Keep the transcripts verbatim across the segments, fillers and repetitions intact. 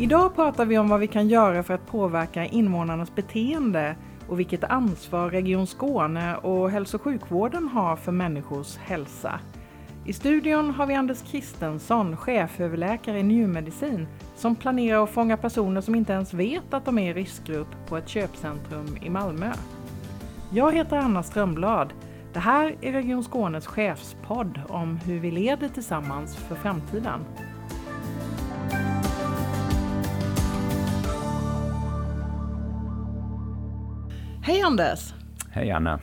Idag pratar vi om vad vi kan göra för att påverka invånarnas beteende och vilket ansvar Region Skåne och hälso- och sjukvården har för människors hälsa. I studion har vi Anders Kristensson, cheföverläkare i njurmedicin, som planerar att fånga personer som inte ens vet att de är i riskgrupp på ett köpcentrum i Malmö. Jag heter Anna Strömblad. Det här är Region Skånes chefspodd om hur vi leder tillsammans för framtiden. Hej Anders! Hej Anna!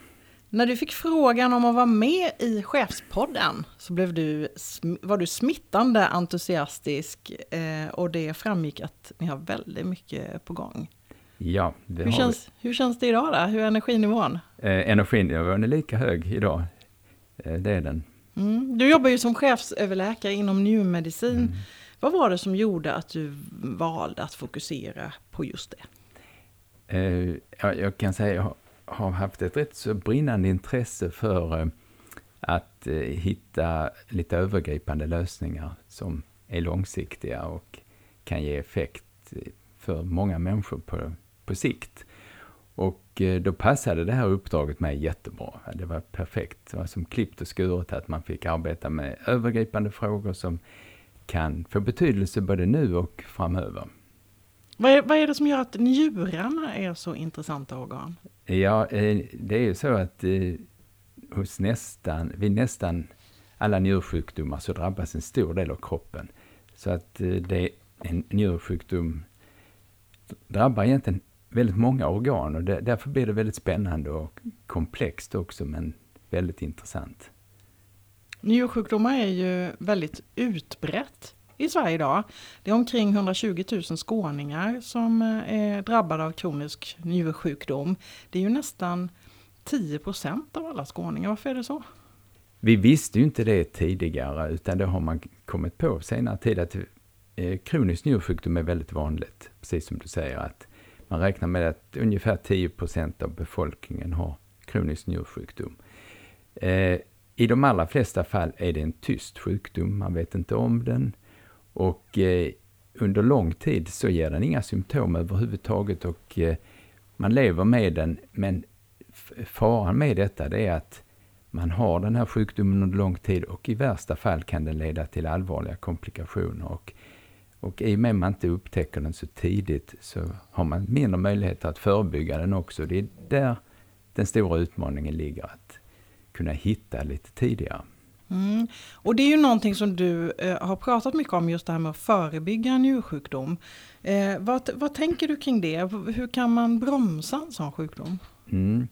När du fick frågan om att vara med i chefspodden så blev du, var du smittande entusiastisk och det framgick att ni har väldigt mycket på gång. Ja, det hur, har känns, hur känns det idag då? Hur är energinivån? Eh, energinivån är lika hög idag. Eh, det är den. Mm. Du jobbar ju som chefsöverläkare inom njurmedicin. Mm. Vad var det som gjorde att du valde att fokusera på just det? Eh, jag, jag kan säga att jag har haft ett rätt så brinnande intresse för eh, att eh, hitta lite övergripande lösningar som är långsiktiga och kan ge effekt för många människor på, på sikt. Och då passade det här uppdraget mig jättebra. Det var perfekt. Det var som klippt och skuret att man fick arbeta med övergripande frågor som kan få betydelse både nu och framöver. Vad är, vad är det som gör att njurarna är så intressanta organ? Ja, det är ju så att hos nästan, vid nästan alla njursjukdomar så drabbas en stor del av kroppen. Så att det är en njursjukdom drabbar egentligen väldigt många organ och det, därför blir det väldigt spännande och komplext också, men väldigt intressant. Njursjukdomar är ju väldigt utbrett i Sverige idag. Det är omkring etthundratjugo tusen skåningar som är drabbade av kronisk njursjukdom. Det är ju nästan tio procent av alla skåningar. Varför är det så? Vi visste ju inte det tidigare, utan det har man kommit på senare tid att kronisk njursjukdom är väldigt vanligt, precis som du säger, att man räknar med att ungefär tio procent av befolkningen har kronisk njursjukdom. Eh, I de allra flesta fall är det en tyst sjukdom, man vet inte om den och eh, under lång tid så ger den inga symptom överhuvudtaget och eh, man lever med den, men faran med detta det är att man har den här sjukdomen under lång tid och i värsta fall kan den leda till allvarliga komplikationer och Och i och med att man inte upptäcker den så tidigt så har man mindre möjlighet att förebygga den också. Det är där den stora utmaningen ligger, att kunna hitta lite tidigare. Mm. Och det är ju någonting som du eh, har pratat mycket om, just det här med att förebygga njursjukdom. Eh, vad, vad tänker du kring det? Hur kan man bromsa en sån sjukdom? Mm.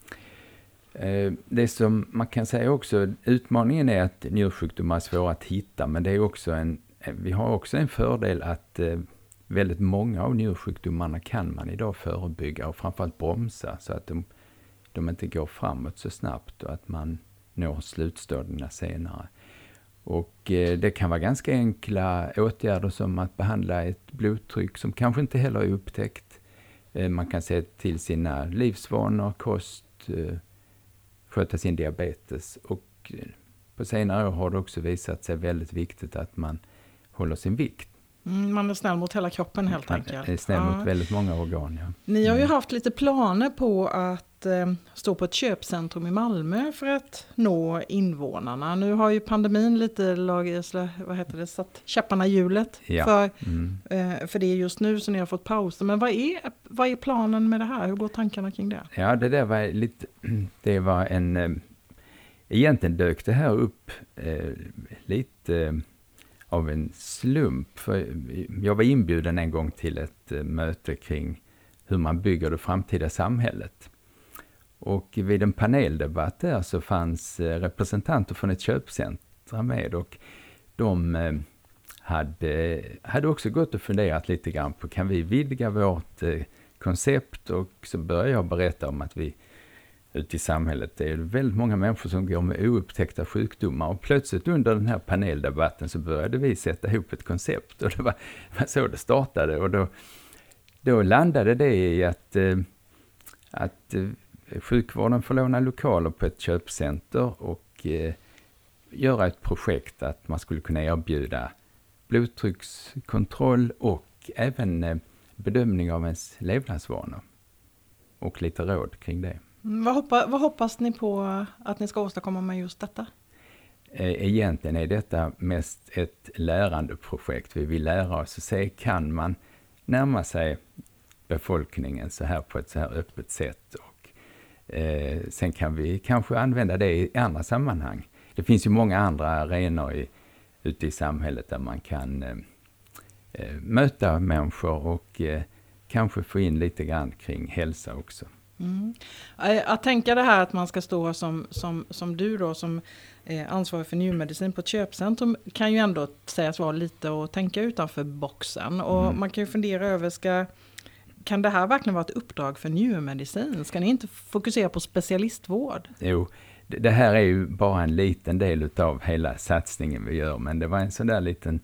Eh, det som man kan säga också, utmaningen är att njursjukdomar är svåra att hitta, men det är också en Vi har också en fördel att eh, väldigt många av njursjukdomarna kan man idag förebygga och framförallt bromsa så att de, de inte går framåt så snabbt och att man når slutstadierna senare. Och eh, det kan vara ganska enkla åtgärder som att behandla ett blodtryck som kanske inte heller är upptäckt. Eh, man kan se till sina livsvanor, kost, eh, sköta sin diabetes. Och eh, på senare år har det också visat sig väldigt viktigt att man håller sin vikt. Mm, man är snäll mot hela kroppen helt man enkelt. Man är snäll ja. mot väldigt många organ. Ja. Ni har ju haft lite planer på att eh, stå på ett köpcentrum i Malmö för att nå invånarna. Nu har ju pandemin lite lag, vad heter det, satt käpparna i hjulet ja. för, mm. eh, för det är just nu så ni har fått pauser. Men vad är, vad är planen med det här? Hur går tankarna kring det? Ja, det där var lite, det var en eh, egentligen dök det här upp eh, lite eh, av en slump. För jag var inbjuden en gång till ett möte kring hur man bygger det framtida samhället. Och vid en paneldebatt där så fanns representanter från ett köpcentrum med och de hade, hade också gått och funderat lite grann på kan vi vidga vårt koncept, och så började jag berätta om att vi ute i samhället. Det är väldigt många människor som går med oupptäckta sjukdomar och plötsligt under den här paneldebatten så började vi sätta ihop ett koncept och det var, det var så det startade och då, då landade det i att, att sjukvården får låna lokaler på ett köpcenter och göra ett projekt att man skulle kunna erbjuda blodtryckskontroll och och även bedömning av ens levnadsvanor och lite råd kring det. Vad hoppas, vad hoppas ni på att ni ska åstadkomma med just detta? Egentligen är detta mest ett lärandeprojekt. Vi vill lära oss att se, kan man närma sig befolkningen så här på ett så här öppet sätt? Och, eh, sen kan vi kanske använda det i andra sammanhang. Det finns ju många andra arenor i, ute i samhället där man kan eh, möta människor och eh, kanske få in lite grann kring hälsa också. Mm. Att tänka det här att man ska stå som, som, som du då som eh, ansvarig för njurmedicin på ett köpcentrum kan ju ändå sägas vara lite att tänka utanför boxen och mm. man kan ju fundera över ska, kan det här verkligen vara ett uppdrag för njurmedicin? Ska ni inte fokusera på specialistvård? Jo, det, det här är ju bara en liten del av hela satsningen vi gör, men det var en sån där liten,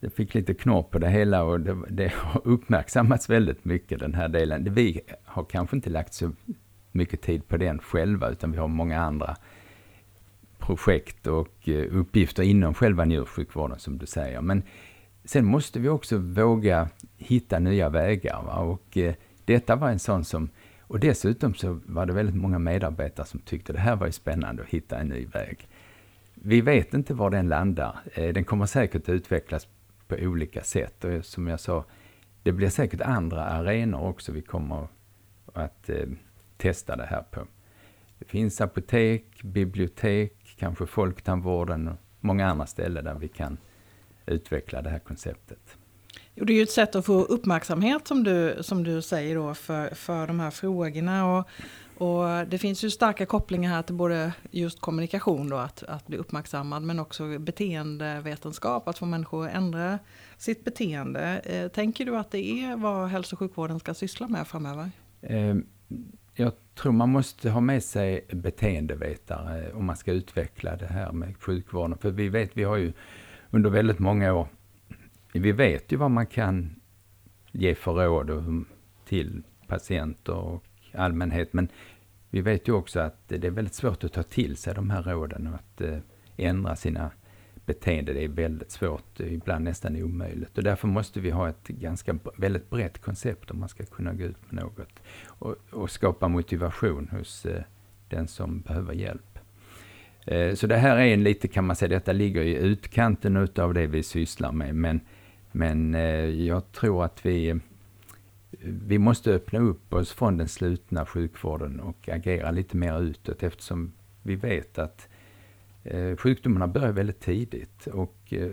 det fick lite knåp på det hela och det, det har uppmärksammats väldigt mycket den här delen. Vi har kanske inte lagt så mycket tid på den själva utan vi har många andra projekt och uppgifter inom själva njursjukvården som du säger. Men sen måste vi också våga hitta nya vägar, va? Och eh, detta var en sån som, och dessutom så var det väldigt många medarbetare som tyckte det här var ju spännande att hitta en ny väg. Vi vet inte var den landar. Eh, den kommer säkert att utvecklas på olika sätt och som jag sa, det blir säkert andra arenor också vi kommer att eh, testa det här på. Det finns apotek, bibliotek, kanske folktandvården och många andra ställen där vi kan utveckla det här konceptet. Jo, det är ju ett sätt att få uppmärksamhet som du, som du säger då för, för de här frågorna och Och det finns ju starka kopplingar här till både just kommunikation då, att, att bli uppmärksammad, men också beteendevetenskap, att få människor att ändra sitt beteende. Eh, tänker du att det är vad hälso- och sjukvården ska syssla med framöver? Eh, jag tror man måste ha med sig beteendevetare om man ska utveckla det här med sjukvården. För vi vet, vi har ju under väldigt många år, vi vet ju vad man kan ge för råd till patienter och allmänhet, men vi vet ju också att det är väldigt svårt att ta till sig de här råden och att eh, ändra sina beteenden. Det är väldigt svårt, ibland nästan omöjligt, och därför måste vi ha ett ganska väldigt brett koncept om man ska kunna gå ut med något och, och skapa motivation hos eh, den som behöver hjälp. Eh, så det här är en lite, kan man säga, detta ligger i utkanten utav det vi sysslar med, men, men eh, jag tror att vi Vi måste öppna upp oss från den slutna sjukvården och agera lite mer utåt, eftersom vi vet att eh, sjukdomarna börjar väldigt tidigt och eh,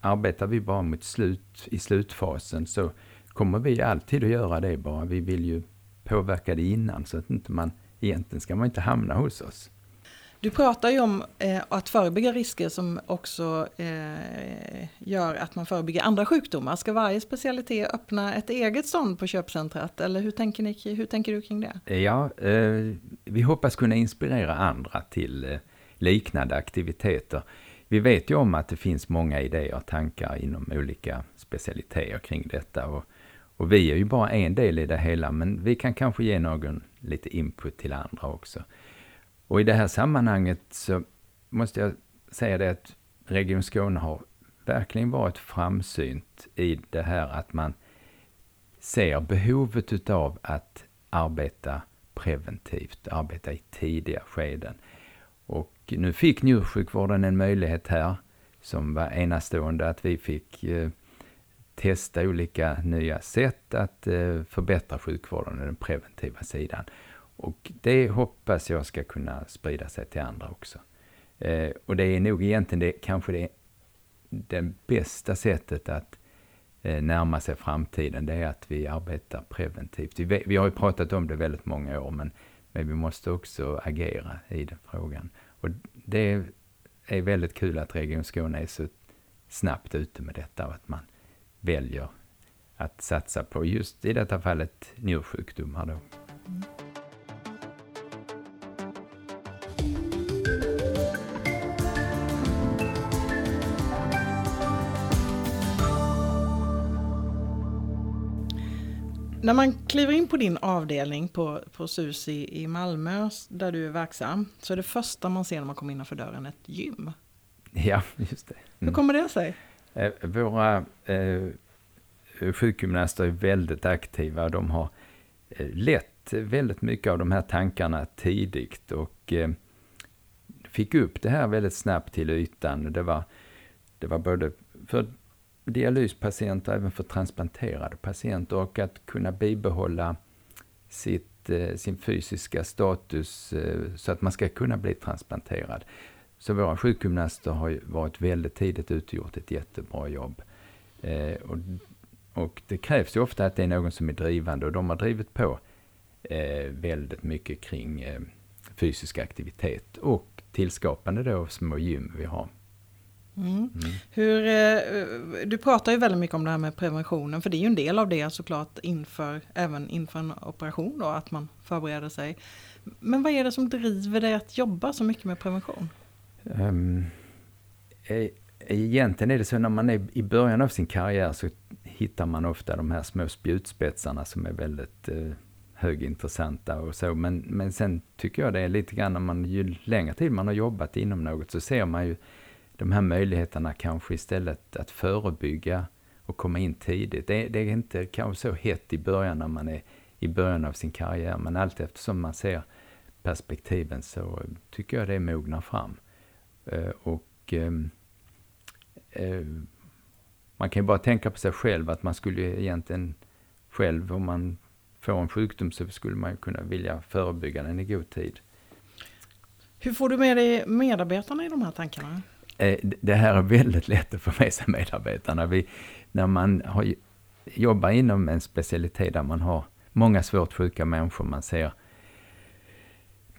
arbetar vi bara mot slut, i slutfasen så kommer vi alltid att göra det bara. Vi vill ju påverka det innan så att inte man, egentligen ska man inte hamna hos oss. Du pratar ju om eh, att förebygga risker som också eh, gör att man förebygger andra sjukdomar. Ska varje specialitet öppna ett eget stånd på köpcentret? Eller hur tänker, ni, hur tänker du kring det? Ja, eh, vi hoppas kunna inspirera andra till eh, liknande aktiviteter. Vi vet ju om att det finns många idéer och tankar inom olika specialiteter kring detta. Och, och vi är ju bara en del i det hela, men vi kan kanske ge någon lite input till andra också. Och i det här sammanhanget så måste jag säga det att Region Skåne har verkligen varit framsynt i det här att man ser behovet utav att arbeta preventivt, arbeta i tidiga skeden. Och nu fick njursjukvården en möjlighet här som var enastående, att vi fick eh, testa olika nya sätt att eh, förbättra sjukvården och den preventiva sidan. Och det hoppas jag ska kunna sprida sig till andra också. Eh, och det är nog egentligen det, kanske det, det bästa sättet att eh, närma sig framtiden. Det är att vi arbetar preventivt. Vi, vi har ju pratat om det väldigt många år, men, men vi måste också agera i den frågan. Och det är väldigt kul att Region Skåne är så snabbt ute med detta och att man väljer att satsa på just i detta fallet njursjukdomar då. När man kliver in på din avdelning på, på S U S i, i Malmö där du är verksam, så är det första man ser när man kommer innanför dörren ett gym. Ja, just det. Mm. Hur kommer det sig? Eh, våra eh, sjukgymnaster är väldigt aktiva. De har lett väldigt mycket av de här tankarna tidigt och fick upp det här väldigt snabbt till ytan. Det var, det var både för dialyspatienter även för transplanterade patienter, och att kunna bibehålla sitt, sin fysiska status så att man ska kunna bli transplanterad. Så våra sjukgymnaster har varit väldigt tidigt ute och gjort ett jättebra jobb. Eh, och, och det krävs ju ofta att det är någon som är drivande, och de har drivit på eh, väldigt mycket kring eh, fysisk aktivitet och tillskapande då av små gym vi har. Mm. Mm. Hur, eh, du pratar ju väldigt mycket om det här med preventionen, för det är ju en del av det såklart inför, även inför en operation då, att man förbereder sig. Men vad är det som driver dig att jobba så mycket med prevention? Um, e- egentligen är det så, när man är i början av sin karriär så hittar man ofta de här små spjutspetsarna som är väldigt eh, högintressanta och så, men, men sen tycker jag det är lite grann, när man, ju längre tid man har jobbat inom något, så ser man ju de här möjligheterna kanske istället att förebygga och komma in tidigt. Det, det är inte kanske så hett i början när man är i början av sin karriär, men allt eftersom man ser perspektiven så tycker jag det mognar fram. Uh, och um, uh, man kan ju bara tänka på sig själv, att man skulle ju egentligen själv, om man får en sjukdom, så skulle man ju kunna vilja förebygga den i god tid. Hur får du med dig medarbetarna i de här tankarna? Uh, det här är väldigt lätt att få med sig medarbetarna. Vi, när man har, jobbar inom en specialitet där man har många svårt sjuka människor, man ser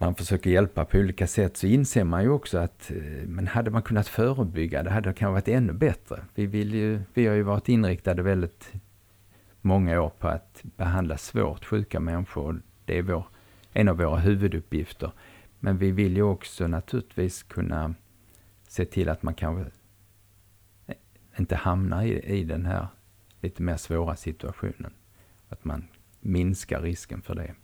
man försöker hjälpa på olika sätt, så inser man ju också att men hade man kunnat förebygga, det hade kanske varit ännu bättre. Vi, vill ju, vi har ju varit inriktade väldigt många år på att behandla svårt sjuka människor. Det är vår, en av våra huvuduppgifter. Men vi vill ju också naturligtvis kunna se till att man kanske inte hamnar i, i den här lite mer svåra situationen. Att man minskar risken för det.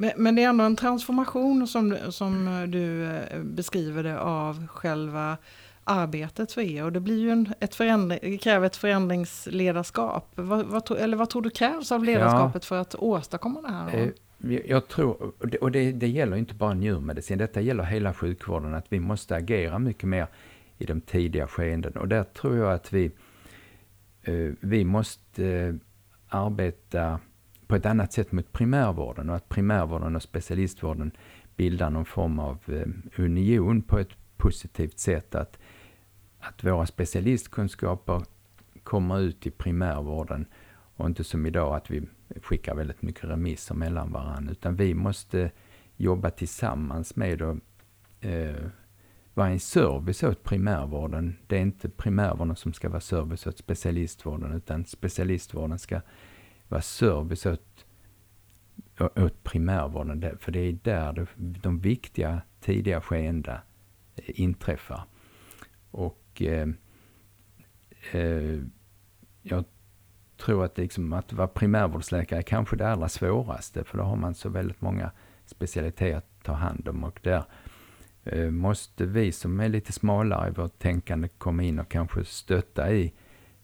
Men, men det är ändå en transformation som, som du beskriver det av själva arbetet för er. Och det blir ju en, ett förändring, kräver ett förändringsledarskap. Vad, vad tro, eller vad tror du krävs av ledarskapet ja, för att åstadkomma det här? Eh, jag tror, och det, det gäller inte bara njurmedicin, detta gäller hela sjukvården, att vi måste agera mycket mer i de tidiga skeenden. Och där tror jag att vi, eh, vi måste eh, arbeta på ett annat sätt mot primärvården, och att primärvården och specialistvården bildar någon form av union på ett positivt sätt, att, att våra specialistkunskaper kommer ut i primärvården, och inte som idag att vi skickar väldigt mycket remisser mellan varandra, utan vi måste jobba tillsammans med och eh, vara en service åt primärvården. Det är inte primärvården som ska vara service åt specialistvården, utan specialistvården ska var service åt, åt primärvården, där, för det är där det, de viktiga tidiga skeendena inträffar. Och eh, eh, jag tror att, liksom, att vara primärvårdsläkare är kanske det allra svåraste, för då har man så väldigt många specialiteter att ta hand om, och där eh, måste vi som är lite smalare i vårt tänkande komma in och kanske stötta i,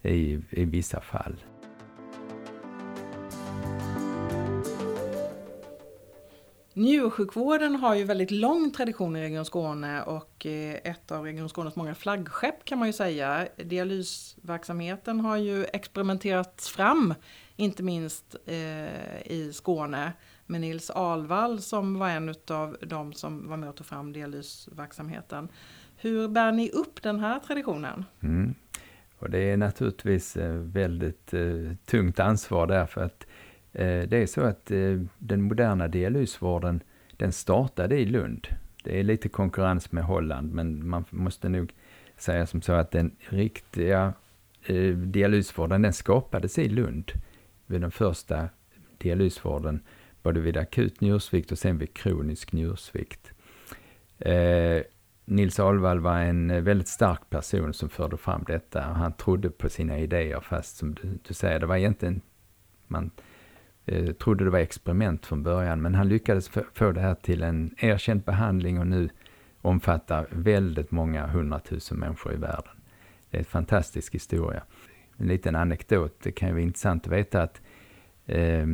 i, i vissa fall. Njursjukvården har ju väldigt lång tradition i Region Skåne, och ett av Region Skånes många flaggskepp kan man ju säga. Dialysverksamheten har ju experimenterats fram, inte minst eh, i Skåne, med Nils Ahlvall som var en av de som var med och tog fram dialysverksamheten. Hur bär ni upp den här traditionen? Mm. Och det är naturligtvis eh, väldigt eh, tungt ansvar där, för att det är så att den moderna dialysvården, den startade i Lund. Det är lite konkurrens med Holland, men man måste nog säga som så att den riktiga dialysvården, den skapades i Lund. Vid den första dialysvården, både vid akut njursvikt och sen vid kronisk njursvikt. Nils Ahlvall var en väldigt stark person som förde fram detta. Han trodde på sina idéer, fast som du, du säger, det var egentligen... Man, Eh, trodde det var experiment från början, men han lyckades f- få det här till en erkänd behandling, och nu omfattar väldigt många hundratusen människor i världen. Det är en fantastisk historia. en liten anekdot. Det kan ju vara intressant att veta att eh,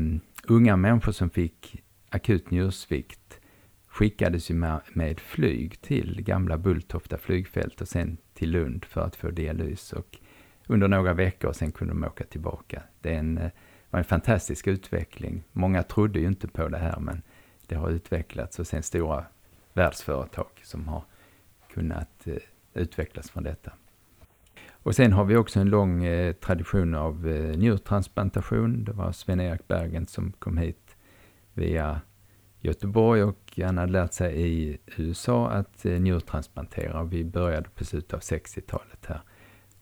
unga människor som fick akut njursvikt skickades ju med, med flyg till gamla Bulltofta flygfält och sen till Lund för att få dialys. Och under några veckor sen kunde de åka tillbaka. Det är en, var en fantastisk utveckling. Många trodde ju inte på det här, men det har utvecklats. Och sen stora världsföretag som har kunnat eh, utvecklas från detta. Och sen har vi också en lång eh, tradition av eh, njurtransplantation. Det var Sven-Erik Bergent som kom hit via Göteborg, och han hade lärt sig i U S A att eh, njurtransplantera. Vi började på slutet av sextiotalet här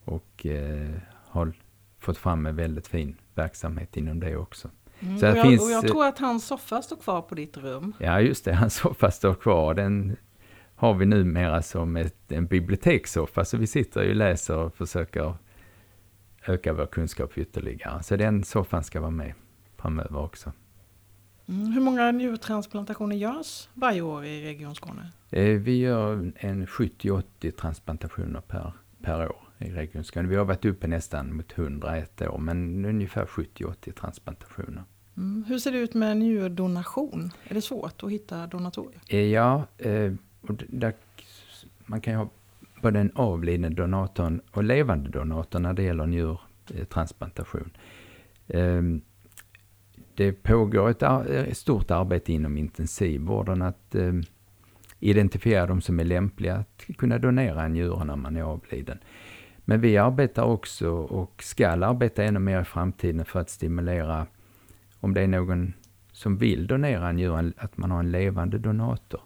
och eh, har fått fram en väldigt fin verksamhet inom det också. Mm, Så och, jag, finns, och jag tror att hans soffa står kvar på ditt rum. Ja, just det, hans soffa står kvar. Den har vi numera som ett, en bibliotekssoffa, så vi sitter och läser och försöker öka vår kunskap ytterligare. Så den soffan ska vara med framöver också. Mm, hur många njurtransplantationer görs varje år i Region Skåne? Eh, vi gör en sjuttio till åttio transplantationer per, per år i Region Skåne. Vi har varit uppe nästan mot hundra ett år, men ungefär sjuttio till åttio transplantationer. Mm, hur ser det ut med njurdonation? Är det svårt att hitta donatorer? Eh, ja, eh, Och där, man kan ju ha både den avlidne donatorn och levande donatorn när det gäller njurtransplantation. Det pågår ett stort arbete inom intensivvården att identifiera de som är lämpliga att kunna donera en njure när man är avliden. Men vi arbetar också och ska arbeta ännu mer i framtiden för att stimulera, om det är någon som vill donera en njure, att man har en levande donator.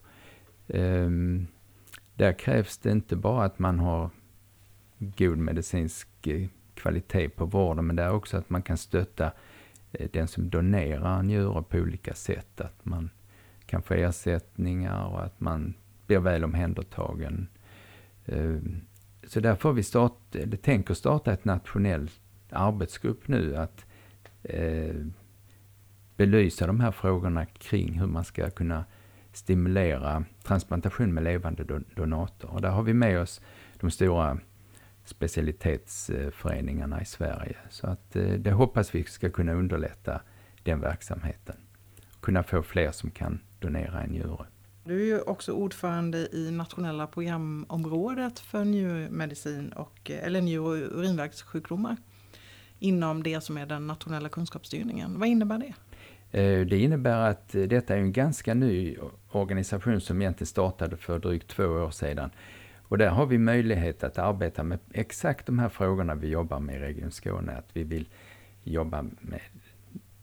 Um, där krävs det inte bara att man har god medicinsk kvalitet på vården, men det är också att man kan stötta den som donerar njure på olika sätt, att man kan få ersättningar och att man blir väl omhändertagen. Um, så därför vi start, eller tänker starta ett nationellt arbetsgrupp nu att uh, belysa de här frågorna kring hur man ska kunna stimulera transplantation med levande donator. Och där har vi med oss de stora specialitetsföreningarna i Sverige. Så att det hoppas vi ska kunna underlätta den verksamheten. Kunna få fler som kan donera en njure. Du är ju också ordförande i nationella programområdet för njurmedicin och, eller njur- och urinvägssjukdomar inom det som är den nationella kunskapsstyrningen. Vad innebär det? Det innebär att detta är en ganska ny organisation som egentligen startade för drygt två år sedan. Och där har vi möjlighet att arbeta med exakt de här frågorna vi jobbar med i Region Skåne. Att vi vill jobba med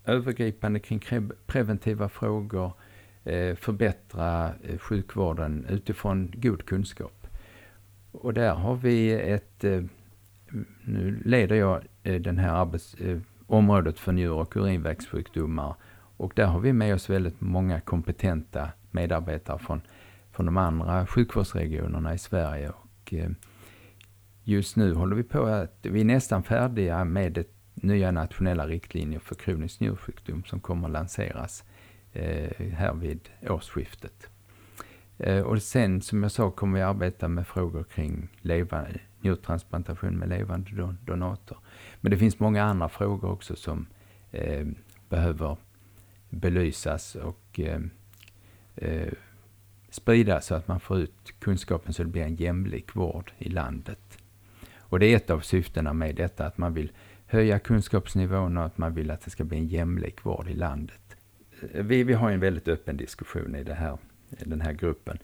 övergripande kring preventiva frågor, förbättra sjukvården utifrån god kunskap. Och där har vi ett, nu leder jag den här arbets, området för njur- och urinvägssjukdomar. Och där har vi med oss väldigt många kompetenta medarbetare från, från de andra sjukvårdsregionerna i Sverige. Och just nu håller vi på att vi är nästan färdiga med det nya nationella riktlinjer för kronisk njursjukdom som kommer att lanseras här vid årsskiftet. Och sen som jag sa kommer vi arbeta med frågor kring levande, njurtransplantation med levande donator. Men det finns många andra frågor också som eh, behöver belysas och eh, eh, spridas så att man får ut kunskapen så det blir en jämlik vård i landet. Och det är ett av syftena med detta, att man vill höja kunskapsnivån och att man vill att det ska bli en jämlik vård i landet. Vi, vi har en väldigt öppen diskussion i det här, den här gruppen.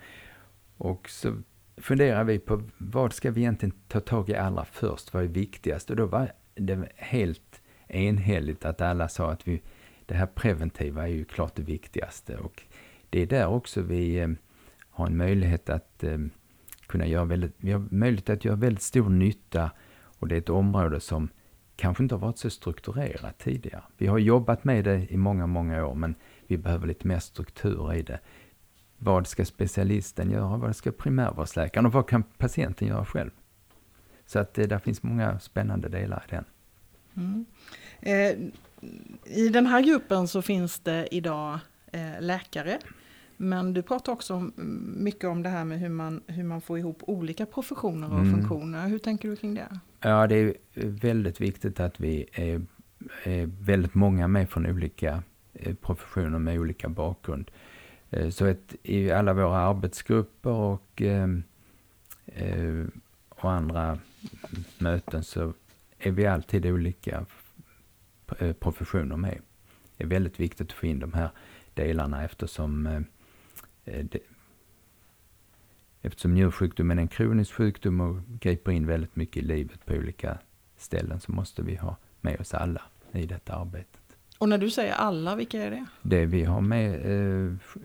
Och så funderar vi på vad ska vi egentligen ta tag i allra först, vad är viktigast? Och då var det helt enhälligt att alla sa att vi, det här preventiva är ju klart det viktigaste, och det är där också vi eh, har en möjlighet att eh, kunna göra väldigt, vi har möjlighet att göra väldigt stor nytta, och det är ett område som kanske inte har varit så strukturerat tidigare. Vi har jobbat med det i många, många år, men vi behöver lite mer struktur i det. Vad ska specialisten göra? Vad ska primärvårdsläkaren? Och vad kan patienten göra själv? Så att det där finns många spännande delar i den. Mm. Eh, I den här gruppen så finns det idag eh, läkare. Men du pratar också om, mycket om det här med hur man, hur man får ihop olika professioner och mm. funktioner. Hur tänker du kring det? Ja, det är väldigt viktigt att vi är, är väldigt många med från olika professioner med olika bakgrund. Så ett, i alla våra arbetsgrupper och, och andra möten så är vi alltid olika professioner med. Det är väldigt viktigt att få in de här delarna eftersom, eftersom njursjukdomen är en kronisk sjukdom och griper in väldigt mycket i livet på olika ställen så måste vi ha med oss alla i detta arbetet. Och när du säger alla, vilka är det? Det vi har med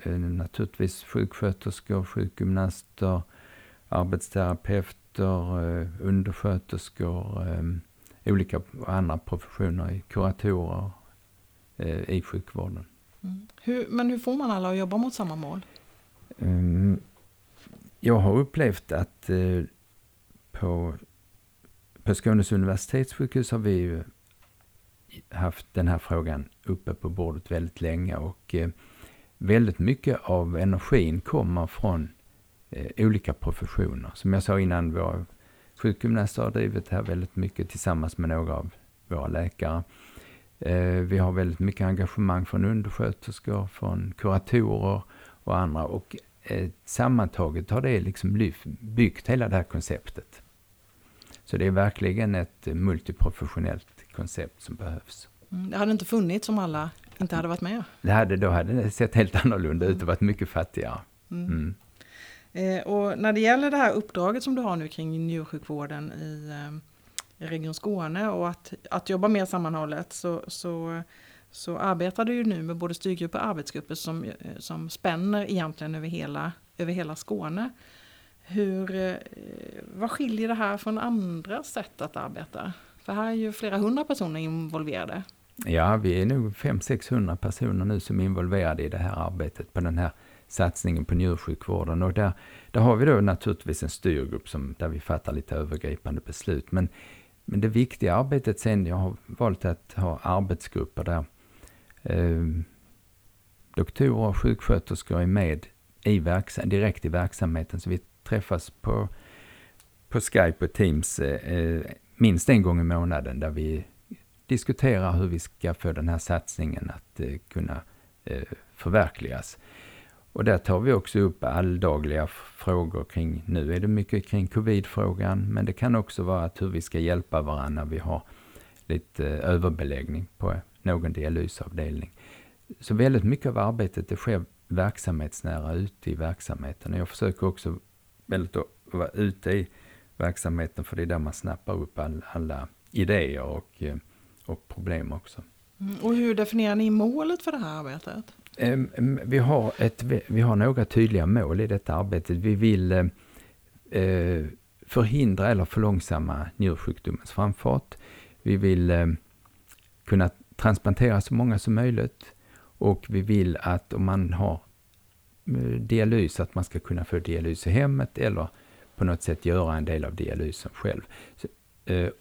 eh, naturligtvis sjuksköterskor, sjukgymnaster, arbetsterapeuter, eh, undersköterskor, eh, olika andra professioner, kuratorer eh, i sjukvården. Mm. Hur, men hur får man alla att jobba mot samma mål? Um, jag har upplevt att eh, på, på Skånes universitetssjukhus har vi ju haft den här frågan uppe på bordet väldigt länge och eh, väldigt mycket av energin kommer från eh, olika professioner. Som jag sa innan, våra sjukgymnaster har drivit här väldigt mycket tillsammans med några av våra läkare. Eh, vi har väldigt mycket engagemang från undersköterskor, från kuratorer och andra och eh, sammantaget har det liksom byggt hela det här konceptet. Så det är verkligen ett multiprofessionellt koncept som behövs. Det hade inte funnits om alla inte hade varit med. Det hade, då hade det sett helt annorlunda ut och varit mycket fattigare. Mm. Mm. Eh, och när det gäller det här uppdraget som du har nu kring njursjukvården i eh, Region Skåne och att, att jobba mer sammanhållet så, så, så arbetar du ju nu med både styrgrupper och arbetsgrupper som, som spänner egentligen över hela, över hela Skåne. Hur, vad skiljer det här från andra sätt att arbeta? För här är ju flera hundra personer involverade. Ja, vi är nog fem sexhundra personer nu som är involverade i det här arbetet på den här satsningen på njursjukvården. Och där, där har vi då naturligtvis en styrgrupp som, där vi fattar lite övergripande beslut. Men, men det viktiga arbetet sen, jag har valt att ha arbetsgrupper där eh, doktorer och sjuksköterskor är med i verksam, direkt i verksamheten så vi träffas på, på Skype och Teams eh, minst en gång i månaden där vi diskuterar hur vi ska få den här satsningen att eh, kunna eh, förverkligas. Och där tar vi också upp alldagliga frågor kring, nu är det mycket kring covid-frågan men det kan också vara att hur vi ska hjälpa varandra när vi har lite eh, överbeläggning på någon dialysavdelning. Så väldigt mycket av arbetet det sker verksamhetsnära ute i verksamheten och jag försöker också väldigt att vara ute i verksamheten för det är där man snappar upp all, alla idéer och, och problem också. Mm, och hur definierar ni målet för det här arbetet? Mm, vi, har ett, vi har några tydliga mål i detta arbetet. Vi vill eh, förhindra eller förlångsamma njursjukdomens framfart. Vi vill eh, kunna transplantera så många som möjligt och vi vill att om man har dialys, att man ska kunna få dialys i hemmet eller på något sätt göra en del av dialysen själv. Så,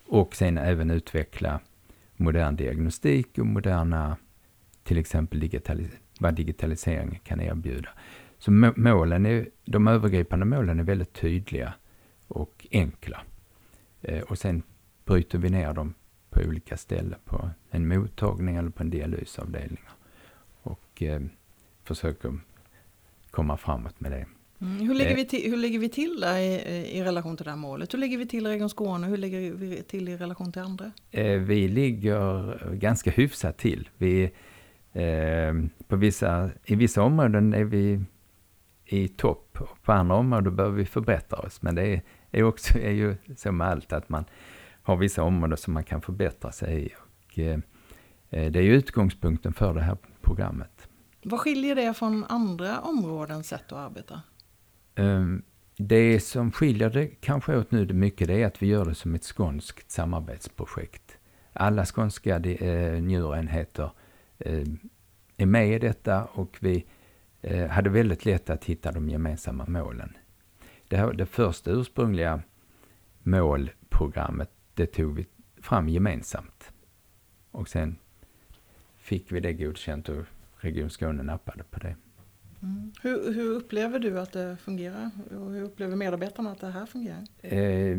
och sen även utveckla modern diagnostik och moderna, till exempel digitali- vad digitalisering kan erbjuda. Så målen är, de övergripande målen är väldigt tydliga och enkla. Och sen bryter vi ner dem på olika ställen, på en mottagning eller på en dialysavdelning. Och eh, försöker komma framåt med det. Mm. Hur, ligger vi till, hur ligger vi till där i, i relation till det här målet? Hur ligger vi till i Region Skåne? Hur ligger vi till i relation till andra? Eh, vi ligger ganska hyfsat till. Vi, eh, på vissa, i vissa områden är vi i topp. På andra områden behöver vi förbättra oss. Men det är, är, också, är ju så med allt att man har vissa områden som man kan förbättra sig i. Och, eh, det är ju utgångspunkten för det här programmet. Vad skiljer det från andra områden sätt att arbeta? Det som skiljer det kanske åt nu det mycket det är att vi gör det som ett skånskt samarbetsprojekt. Alla skånska njurenheter är med i detta och vi hade väldigt lätt att hitta de gemensamma målen. Det, här, det första ursprungliga målprogrammet det tog vi fram gemensamt och sen fick vi det godkänt och Region Skåne nappade på det. Mm. Hur, hur upplever du att det fungerar? Och hur upplever medarbetarna att det här fungerar? Eh,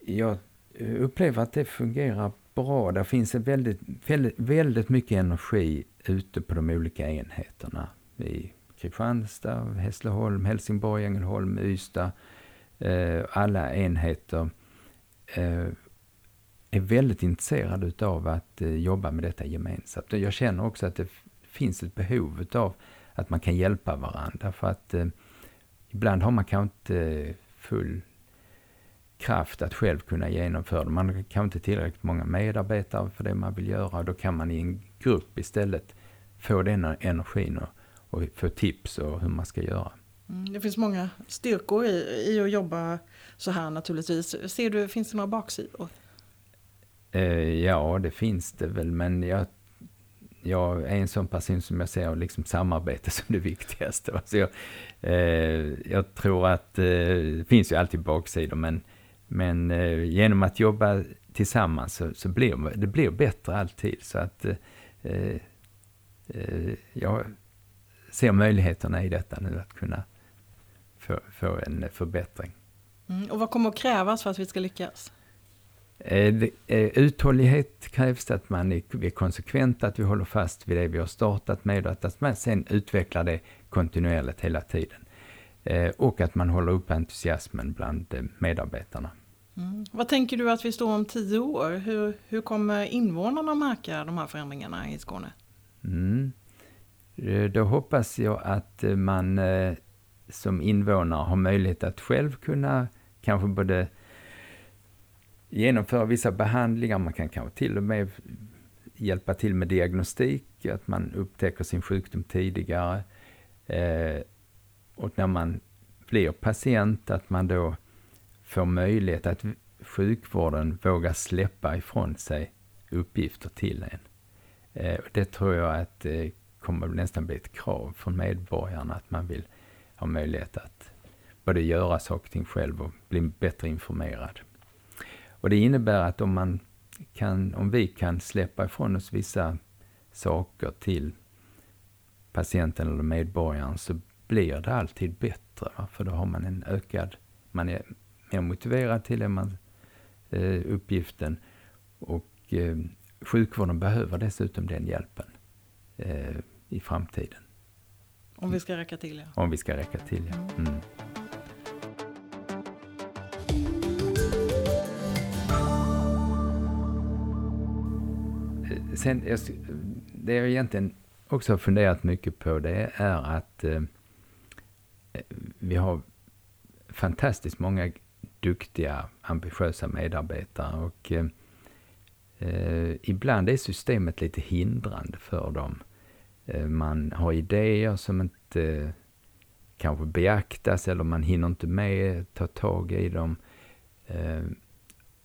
jag upplever att det fungerar bra. Det finns väldigt, väldigt, väldigt mycket energi ute på de olika enheterna. I Kristianstad, Hässleholm, Helsingborg, Ängelholm, Ystad. Eh, alla enheter eh, är väldigt intresserade utav att eh, jobba med detta gemensamt. Jag känner också att det f- finns ett behov utav att man kan hjälpa varandra. För att eh, ibland har man kanske inte full kraft att själv kunna genomföra det. Man kan inte tillräckligt många medarbetare för det man vill göra. Då kan man i en grupp istället få den energin och, och få tips och hur man ska göra. Mm, det finns många styrkor i, i att jobba så här naturligtvis. Ser du, finns det några baksidor? Eh, ja, det finns det väl. Men jag, jag är en sån person som jag ser liksom samarbete som det viktigaste. Alltså jag, eh, jag tror att eh, det finns ju alltid baksidor. Men, men eh, genom att jobba tillsammans så, så blir det blir bättre alltid. Så att eh, eh, jag ser möjligheterna i detta nu att kunna få, få en förbättring. Mm, och vad kommer att krävas för att vi ska lyckas? Eh, det, eh, uthållighet krävs det, att man är, är konsekvent, att vi håller fast vid det vi har startat med och att, att man sen utvecklar det kontinuerligt hela tiden. Eh, och att man håller upp entusiasmen bland eh, medarbetarna. Mm. Vad tänker du att vi står om tio år? Hur, hur kommer invånarna märka de här förändringarna i Skåne? Mm. Då hoppas jag att man eh, som invånare har möjlighet att själv kunna kanske både genomföra vissa behandlingar. Man kan kanske till och med hjälpa till med diagnostik, att man upptäcker sin sjukdom tidigare. Eh, och när man blir patient, att man då får möjlighet att sjukvården vågar släppa ifrån sig uppgifter till en. Eh, det tror jag att eh, kommer nästan bli ett krav från medborgarna, att man vill ha möjlighet att både göra saker själv och bli bättre informerad. Och det innebär att om man kan, om vi kan släppa ifrån oss vissa saker till patienten eller medborgaren, så blir det alltid bättre. Va? För då har man en ökad, man är mer motiverad till det man, eh, uppgiften, och eh, sjukvården behöver dessutom den hjälpen eh, i framtiden. Om vi ska räcka till, ja. Om vi ska räcka till, ja. Mm. Sen, det jag egentligen också har funderat mycket på, det är att eh, vi har fantastiskt många duktiga, ambitiösa medarbetare, och eh, ibland är systemet lite hindrande för dem. Eh, man har idéer som inte eh, kanske beaktas, eller man hinner inte med att ta tag i dem. Eh,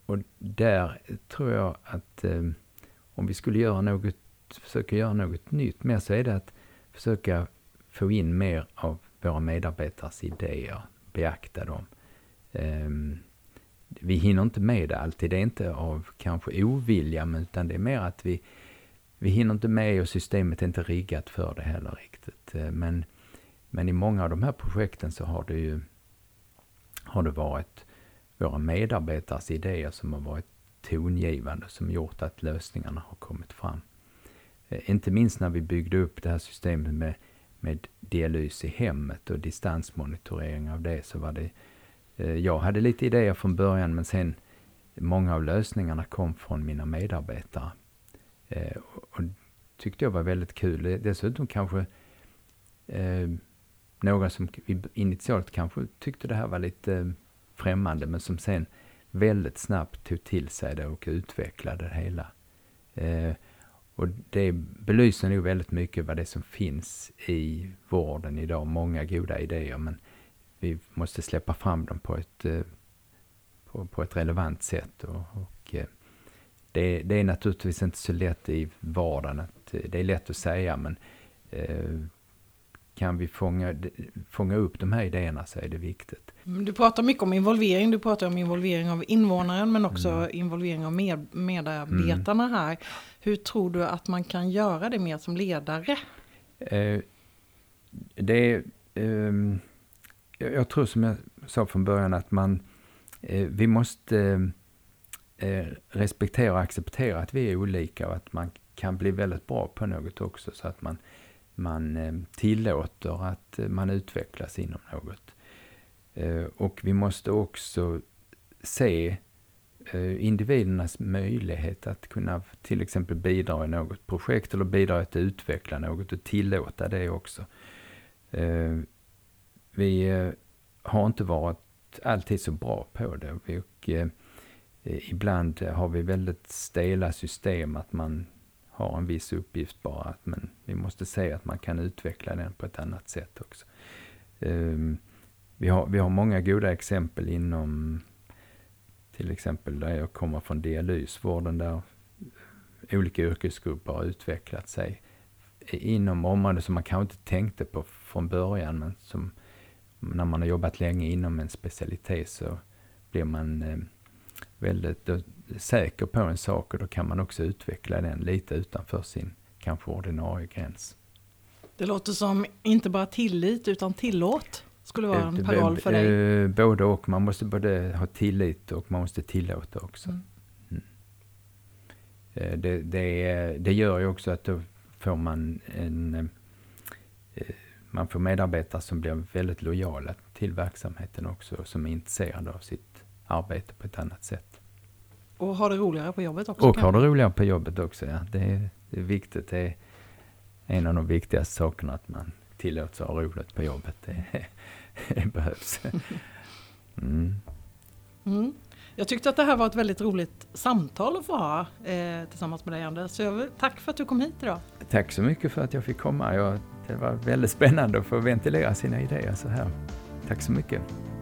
och där tror jag att eh, om vi skulle göra något, försöka göra något nytt mer, så är det att försöka få in mer av våra medarbetares idéer, beakta dem. Um, vi hinner inte med det alltid, det är inte av kanske ovilja, men utan det är mer att vi, vi hinner inte med, och systemet är inte riggat för det heller riktigt. Men, men i många av de här projekten så har det ju har det varit våra medarbetares idéer som har varit tongivande, som gjort att lösningarna har kommit fram. Eh, inte minst när vi byggde upp det här systemet med, med dialys i hemmet och distansmonitorering av det, så var det, eh, jag hade lite idéer från början, men sen många av lösningarna kom från mina medarbetare. Eh, och, och tyckte jag var väldigt kul. Dessutom kanske eh, några som initialt kanske tyckte det här var lite främmande, men som sen väldigt snabbt tog till sig det och utvecklade det hela. Eh, och det belyser nog väldigt mycket vad det som finns i vården idag. Många goda idéer, men vi måste släppa fram dem på ett, eh, på, på ett relevant sätt. Och, och, eh, det, det är naturligtvis inte så lätt i vardagen. Att, det är lätt att säga, men eh, kan vi fånga, fånga upp de här idéerna, så är det viktigt. Du pratar mycket om involvering. Du pratar om involvering av invånaren, men också mm. involvering av med, medarbetarna mm. här. Hur tror du att man kan göra det mer som ledare? Eh, det, eh, jag tror, som jag sa från början, att man, eh, vi måste eh, respektera och acceptera att vi är olika och att man kan bli väldigt bra på något också, så att man, man eh, tillåter att man utvecklas inom något. Eh, och vi måste också se eh, individernas möjlighet att kunna till exempel bidra i något projekt eller bidra att utveckla något och tillåta det också. Eh, vi eh, har inte varit alltid så bra på det och, och eh, ibland har vi väldigt stela system att man har en viss uppgift bara, att man, vi måste säga att man kan utveckla den på ett annat sätt också. Um, vi, har, vi har många goda exempel inom till exempel där jag kommer från dialysvården, där olika yrkesgrupper har utvecklat sig inom områden som man kanske inte tänkte på från början, men som när man har jobbat länge inom en specialitet så blir man eh, väldigt då, säker på en sak, och då kan man också utveckla den lite utanför sin kanske ordinarie gräns. Det låter som inte bara tillit utan tillåt skulle vara en paroll för dig. Både och. Man måste både ha tillit och man måste tillåta också. Mm. Mm. Det, det, det gör ju också att då får man en... Man får medarbetare som blir väldigt lojala till verksamheten också, och som är intresserade av sitt arbete på ett annat sätt. Och har det roligare på jobbet också. Och har det roligare på jobbet också, ja. Det är, det är viktigt. Det är en av de viktigaste sakerna, att man tillåts ha roligt på jobbet. Det, är, det behövs. Mm. Mm. Jag tyckte att det här var ett väldigt roligt samtal att få ha eh, tillsammans med dig, Anders. Så jag vill, tack för att du kom hit idag. Tack så mycket för att jag fick komma. Jag, det var väldigt spännande att få ventilera sina idéer så här. Tack så mycket.